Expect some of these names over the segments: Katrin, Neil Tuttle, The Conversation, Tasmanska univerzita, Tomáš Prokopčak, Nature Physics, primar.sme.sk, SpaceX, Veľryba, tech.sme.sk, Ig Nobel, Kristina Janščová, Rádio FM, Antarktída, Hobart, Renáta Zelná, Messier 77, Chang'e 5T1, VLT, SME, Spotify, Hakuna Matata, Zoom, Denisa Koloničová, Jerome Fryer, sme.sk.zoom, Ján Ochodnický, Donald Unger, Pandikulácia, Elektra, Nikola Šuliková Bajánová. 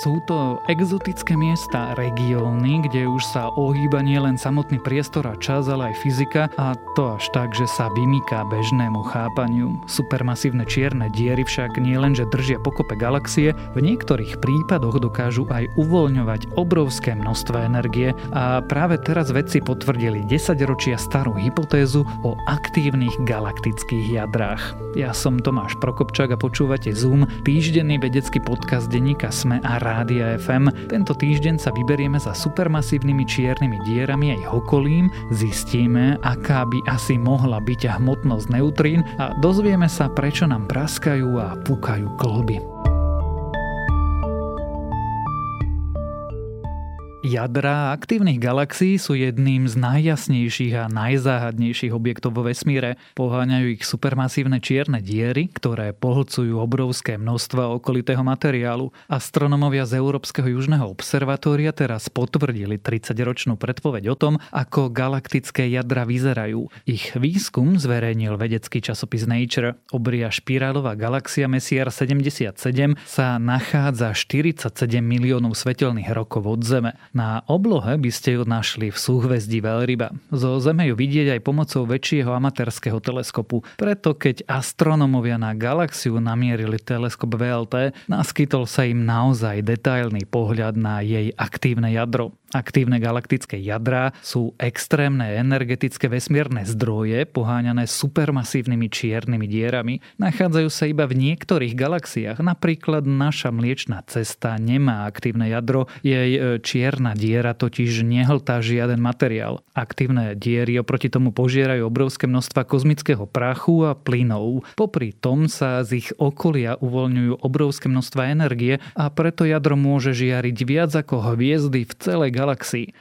Sú to exotické miesta, regióny, kde už sa ohýba nielen samotný priestor a čas, ale aj fyzika, a to až tak, že sa vymýka bežnému chápaniu. Supermasívne čierne diery však nielenže držia pokope galaxie, v niektorých prípadoch dokážu aj uvoľňovať obrovské množstvo energie, a práve teraz vedci potvrdili 10-ročia starú hypotézu o aktívnych galaktických jadrách. Ja som Tomáš Prokopčak a počúvate Zoom, týždenný vedecký podcast denníka SME a Rádia FM. Tento týždeň sa vyberieme za supermasívnymi čiernymi dierami a ich okolím, zistíme, aká by asi mohla byť hmotnosť neutrín a dozvieme sa, prečo nám praskajú a pukajú kĺby. Jadrá aktívnych galaxií sú jedným z najjasnejších a najzáhadnejších objektov vo vesmíre. Poháňajú ich supermasívne čierne diery, ktoré pohlcujú obrovské množstva okolitého materiálu. Astronómovia z Európskeho južného observatória teraz potvrdili 30-ročnú predpoveď o tom, ako galaktické jadra vyzerajú. Ich výskum zverejnil vedecký časopis Nature. Obria špirálová galaxia Messier 77 sa nachádza 47 miliónov svetelných rokov od Zeme. Na oblohe by ste ju našli v súhvezdí Veľryba. Zo Zeme ju vidieť aj pomocou väčšieho amatérskeho teleskopu. Preto keď astronómovia na galaxiu namierili teleskop VLT, naskytol sa im naozaj detailný pohľad na jej aktívne jadro. Aktívne galaktické jadrá sú extrémne energetické vesmierne zdroje poháňané supermasívnymi čiernymi dierami. Nachádzajú sa iba v niektorých galaxiách. Napríklad naša Mliečna cesta nemá aktívne jadro, jej čierna diera totiž nehltá žiaden materiál. Aktívne diery oproti tomu požierajú obrovské množstva kozmického prachu a plynov. Popri tom sa z ich okolia uvoľňujú obrovské množstva energie a preto jadro môže žiariť viac ako hviezdy v celej galaxii.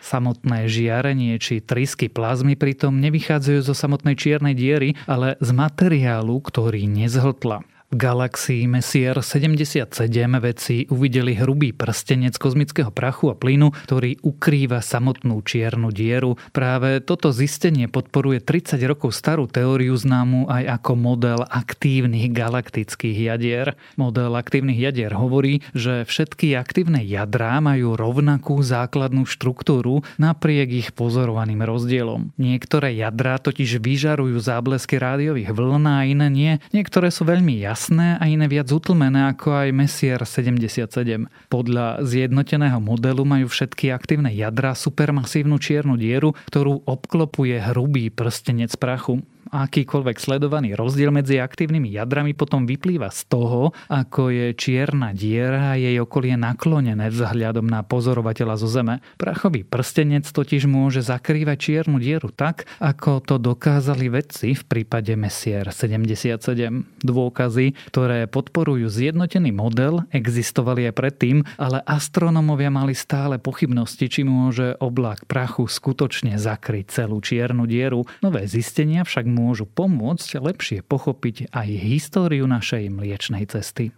Samotné žiarenie či trysky plazmy pritom nevychádzajú zo samotnej čiernej diery, ale z materiálu, ktorý nezhltla. V galaxii Messier 77 vedci uvideli hrubý prstenec kozmického prachu a plynu, ktorý ukrýva samotnú čiernu dieru. Práve toto zistenie podporuje 30 rokov starú teóriu známu aj ako model aktívnych galaktických jadier. Model aktívnych jadier hovorí, že všetky aktívne jadrá majú rovnakú základnú štruktúru napriek ich pozorovaným rozdielom. Niektoré jadrá totiž vyžarujú záblesky rádiových vln a iné nie. Niektoré sú veľmi jasné a iné viac utlmené, ako aj Messier 77. Podľa zjednoteného modelu majú všetky aktívne jadrá supermasívnu čiernu dieru, ktorú obklopuje hrubý prstenec prachu. Akýkoľvek sledovaný rozdiel medzi aktívnymi jadrami potom vyplýva z toho, ako je čierna diera a jej okolie naklonené vzhľadom na pozorovateľa zo Zeme. Prachový prstenec totiž môže zakrývať čiernu dieru tak, ako to dokázali vedci v prípade Messier 77. Dôkazy, ktoré podporujú zjednotený model, existovali aj predtým, ale astronómovia mali stále pochybnosti, či môže oblak prachu skutočne zakryť celú čiernu dieru. Nové zistenia však môžu pomôcť lepšie pochopiť aj históriu našej Mliečnej cesty.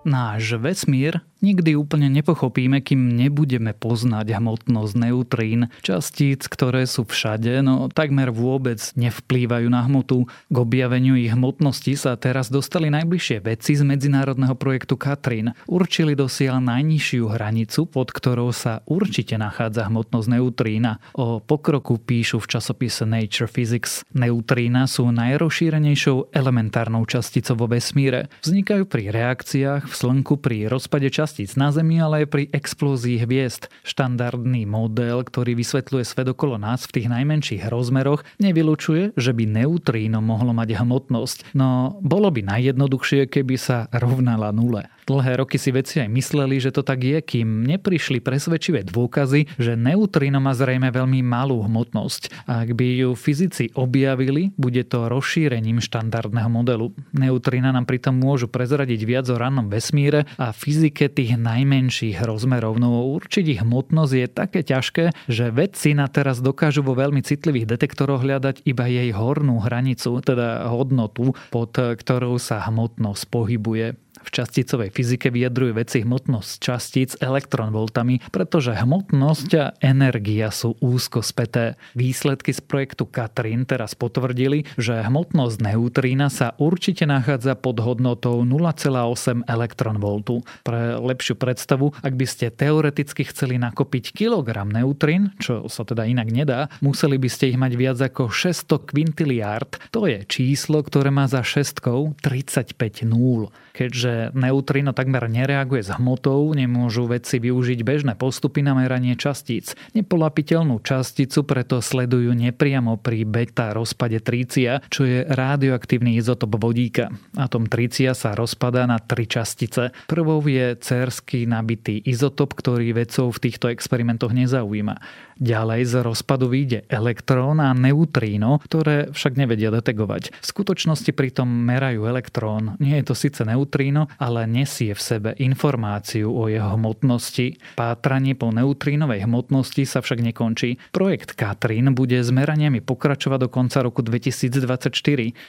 Náš vesmír nikdy úplne nepochopíme, kým nebudeme poznať hmotnosť neutrín, častíc, ktoré sú všade, no takmer vôbec nevplývajú na hmotu. K objaveniu ich hmotnosti sa teraz dostali najbližšie vedci z medzinárodného projektu Katrin. Určili dosiaľ najnižšiu hranicu, pod ktorou sa určite nachádza hmotnosť neutrína. O pokroku píšu v časopise Nature Physics. Neutrína sú najrozšírenejšou elementárnou časticou vo vesmíre. Vznikajú pri reakciách v Slnku, pri rozpade častíc na Zemi, ale aj pri explózii hviezd. Štandardný model, ktorý vysvetľuje svet okolo nás v tých najmenších rozmeroch, nevylučuje, že by neutríno mohlo mať hmotnosť. No, bolo by najjednoduchšie, keby sa rovnala nule. Dlhé roky si vedci aj mysleli, že to tak je, kým neprišli presvedčivé dôkazy, že neutríno má zrejme veľmi malú hmotnosť. Ak by ju fyzici objavili, bude to rozšírením štandardného modelu. Neutrína nám pritom môžu prezradiť viac o rannom vesmíre a fyzike tých najmenších rozmerov, no určiť ich hmotnosť je také ťažké, že vedci na teraz dokážu vo veľmi citlivých detektoroch hľadať iba jej hornú hranicu, teda hodnotu, pod ktorou sa hmotnosť pohybuje. V časticovej fyzike vyjadrujú veci hmotnosť častíc elektronvoltami, pretože hmotnosť a energia sú úzko späté. Výsledky z projektu Katrin teraz potvrdili, že hmotnosť neutrína sa určite nachádza pod hodnotou 0,8 elektronvoltu. Pre lepšiu predstavu, ak by ste teoreticky chceli nakopiť kilogram neutrín, čo sa teda inak nedá, museli by ste ich mať viac ako 600 kvintiliárd. To je číslo, ktoré má za šestkou 35 nul. Keďže neutrino takmer nereaguje s hmotou, nemôžu vedci využiť bežné postupy na meranie častíc. Nepolapiteľnú časticu preto sledujú nepriamo pri beta rozpade trícia, čo je radioaktívny izotop vodíka. Atom trícia sa rozpadá na tri častice. Prvou je cérsky nabitý izotop, ktorý vedcov v týchto experimentoch nezaujíma. Ďalej z rozpadu vyjde elektrón a neutríno, ktoré však nevedia detegovať. V skutočnosti pritom merajú elektrón. Nie je to síce neutríno, ale nesie v sebe informáciu o jeho hmotnosti. Pátranie po neutrínovej hmotnosti sa však nekončí. Projekt Katrin bude s meraniami pokračovať do konca roku 2024.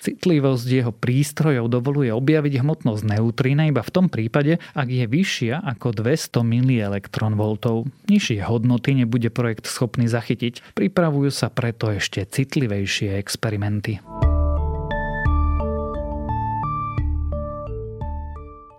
Citlivosť jeho prístrojov dovoluje objaviť hmotnosť neutrína iba v tom prípade, ak je vyššia ako 200 milielektronvoltov. Nižšie hodnoty nebude projekt schopný zachytiť. Pripravujú sa preto ešte citlivejšie experimenty.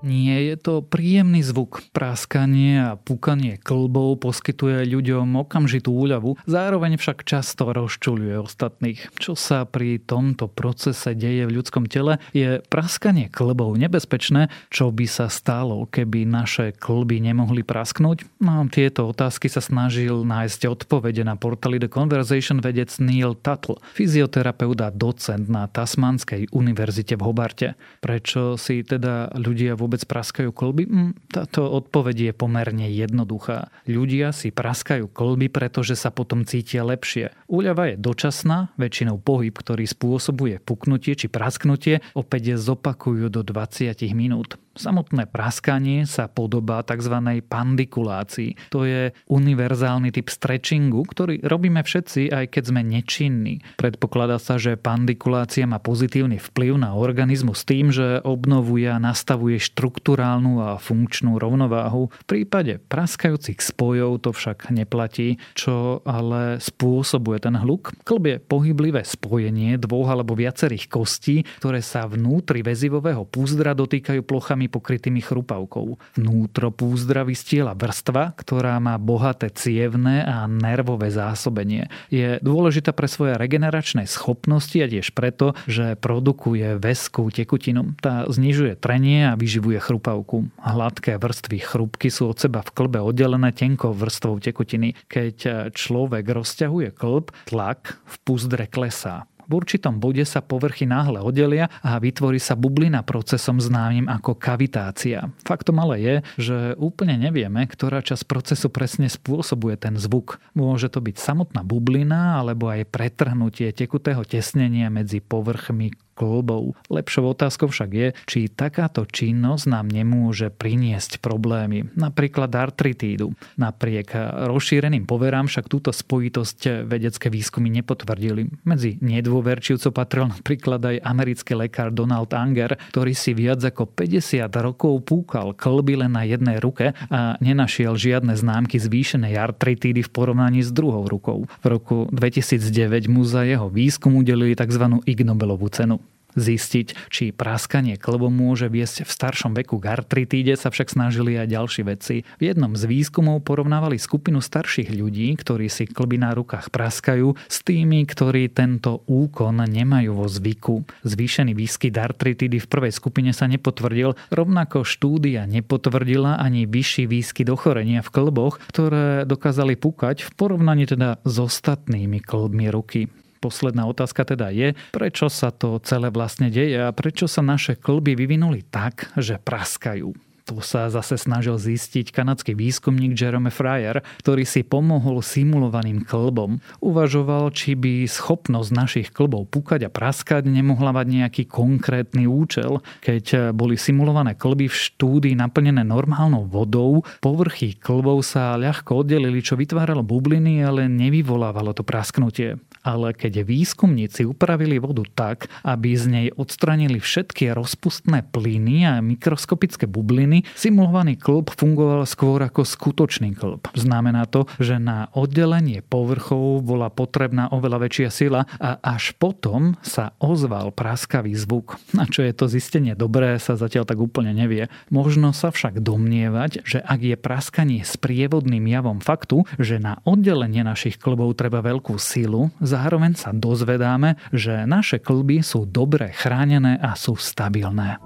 Nie je to príjemný zvuk. Práskanie a púkanie kĺbov poskytuje ľuďom okamžitú úľavu, zároveň však často rozčuľuje ostatných. Čo sa pri tomto procese deje v ľudskom tele, je praskanie kĺbov nebezpečné, čo by sa stalo, keby naše kĺby nemohli prasknúť? Na tieto otázky sa snažil nájsť odpovede na portáli The Conversation vedec Neil Tuttle, fyzioterapeut a docent na Tasmanskej univerzite v Hobarte. Prečo si teda ľudia vôbec praskajú kĺby? Táto odpoveď je pomerne jednoduchá. Ľudia si praskajú kĺby, pretože sa potom cítia lepšie. Úľava je dočasná, väčšinou pohyb, ktorý spôsobuje puknutie či prasknutie, opäť zopakujú do 20 minút. Samotné praskanie sa podobá tzv. Pandikulácii. To je univerzálny typ stretchingu, ktorý robíme všetci, aj keď sme nečinní. Predpokladá sa, že pandikulácia má pozitívny vplyv na organizmus tým, že obnovuje a nastavuje štrukturálnu a funkčnú rovnováhu. V prípade praskajúcich spojov to však neplatí, čo ale spôsobuje ten hluk. Kĺb je pohyblivé spojenie dvoch alebo viacerých kostí, ktoré sa vnútri väzivového púzdra dotýkajú plochami pokrytými chrupavkou. Vnútro púzdra vystiela vrstva, ktorá má bohaté cievne a nervové zásobenie. Je dôležitá pre svoje regeneračné schopnosti a tiež preto, že produkuje väzkú tekutinu. Tá znižuje trenie a vyživuje chrupavku. Hladké vrstvy chrupky sú od seba v kĺbe oddelené tenkou vrstvou tekutiny. Keď človek rozťahuje kĺb, tlak v púzdre klesá. V určitom bode sa povrchy náhle oddelia a vytvorí sa bublina procesom známym ako kavitácia. Faktom ale je, že úplne nevieme, ktorá časť procesu presne spôsobuje ten zvuk. Môže to byť samotná bublina alebo aj pretrhnutie tekutého tesnenia medzi povrchmi kĺbov. Lepšou otázkou však je, či takáto činnosť nám nemôže priniesť problémy, napríklad artritídu. Napriek rozšíreným poverám však túto spojitosť vedecké výskumy nepotvrdili. Medzi nedôverčivcov patril napríklad aj americký lekár Donald Unger, ktorý si viac ako 50 rokov púkal kĺby len na jednej ruke a nenašiel žiadne známky zvýšenej artritídy v porovnaní s druhou rukou. V roku 2009 mu za jeho výskum udelili tzv. Ig Nobelovú cenu. Zistiť, či praskanie kĺbom môže viesť v staršom veku k artritíde, sa však snažili aj ďalší vedci. V jednom z výskumov porovnávali skupinu starších ľudí, ktorí si kĺby na rukách praskajú, s tými, ktorí tento úkon nemajú vo zvyku. Zvýšený výskyt artritídy v prvej skupine sa nepotvrdil, rovnako štúdia nepotvrdila ani vyšší výskyt ochorenia v kĺboch, ktoré dokázali pukať v porovnaní teda s ostatnými kĺbmi ruky. Posledná otázka teda je, prečo sa to celé vlastne deje a prečo sa naše kĺby vyvinuli tak, že praskajú. Tu sa zase snažil zistiť kanadský výskumník Jerome Fryer, ktorý si pomohol simulovaným kĺbom. Uvažoval, či by schopnosť našich kĺbov pukať a praskať nemohla mať nejaký konkrétny účel. Keď boli simulované kĺby v štúdii naplnené normálnou vodou, povrchy kĺbov sa ľahko oddelili, čo vytváralo bubliny, ale nevyvolávalo to prasknutie. ale keď výskumníci upravili vodu tak, aby z nej odstranili všetky rozpustné plyny a mikroskopické bubliny, simulovaný klb fungoval skôr ako skutočný klb. Znamená to, že na oddelenie povrchov bola potrebná oveľa väčšia sila a až potom sa ozval praskavý zvuk. Na čo je to zistenie dobré, sa zatiaľ tak úplne nevie. Možno sa však domnievať, že ak je praskanie sprievodným javom faktu, že na oddelenie našich klbov treba veľkú silu, zároveň sa dozvedáme, že naše klby sú dobre chránené a sú stabilné.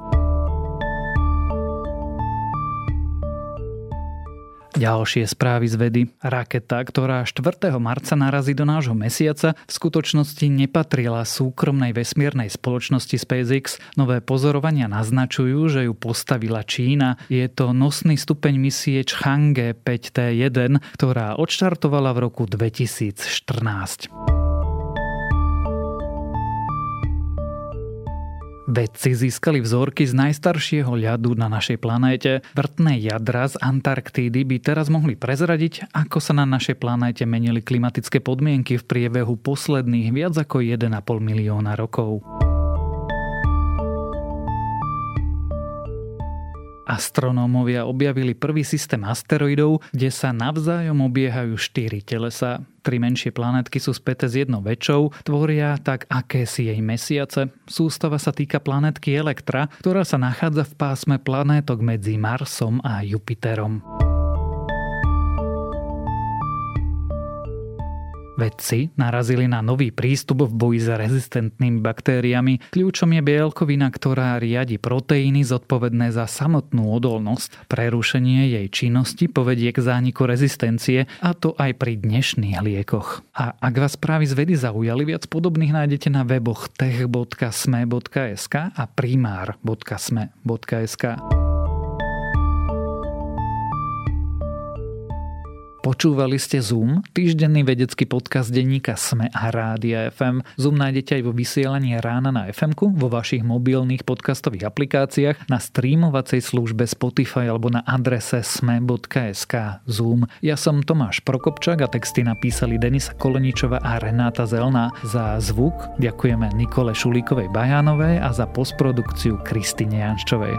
Ďalšie správy z vedy. Raketa, ktorá 4. marca narazí do nášho mesiaca, v skutočnosti nepatrila súkromnej vesmírnej spoločnosti SpaceX. Nové pozorovania naznačujú, že ju postavila Čína. Je to nosný stupeň misie Chang'e 5T1, ktorá odštartovala v roku 2014. Vedci získali vzorky z najstaršieho ľadu na našej planéte. Vrtné jadra z Antarktídy by teraz mohli prezradiť, ako sa na našej planéte menili klimatické podmienky v priebehu posledných viac ako 1,5 milióna rokov. Astronómovia objavili prvý systém asteroidov, kde sa navzájom obiehajú 4 telesá. 3 menšie planetky sú späté s jednou väčšou, tvoria tak akési jej mesiace. Sústava sa týka planetky Elektra, ktorá sa nachádza v pásme planétok medzi Marsom a Jupiterom. Vedci narazili na nový prístup v boji s rezistentnými baktériami. Kľúčom je bielkovina, ktorá riadi proteíny zodpovedné za samotnú odolnosť. Prerušenie jej činnosti povedie k zániku rezistencie, a to aj pri dnešných liekoch. A ak vás správy z vedy zaujali, viac podobných nájdete na weboch tech.sme.sk a primar.sme.sk. Počúvali ste Zoom, týždenný vedecký podcast denníka SME a Rádia FM. Zoom nájdete aj vo vysielaní rána na FM-ku, vo vašich mobilných podcastových aplikáciách, na streamovacej službe Spotify alebo na adrese sme.sk.zoom. Ja som Tomáš Prokopčak a texty napísali Denisa Koloničová a Renáta Zelná. Za zvuk ďakujeme Nikole Šulikovej Bajánovej a za postprodukciu Kristine Janščovej.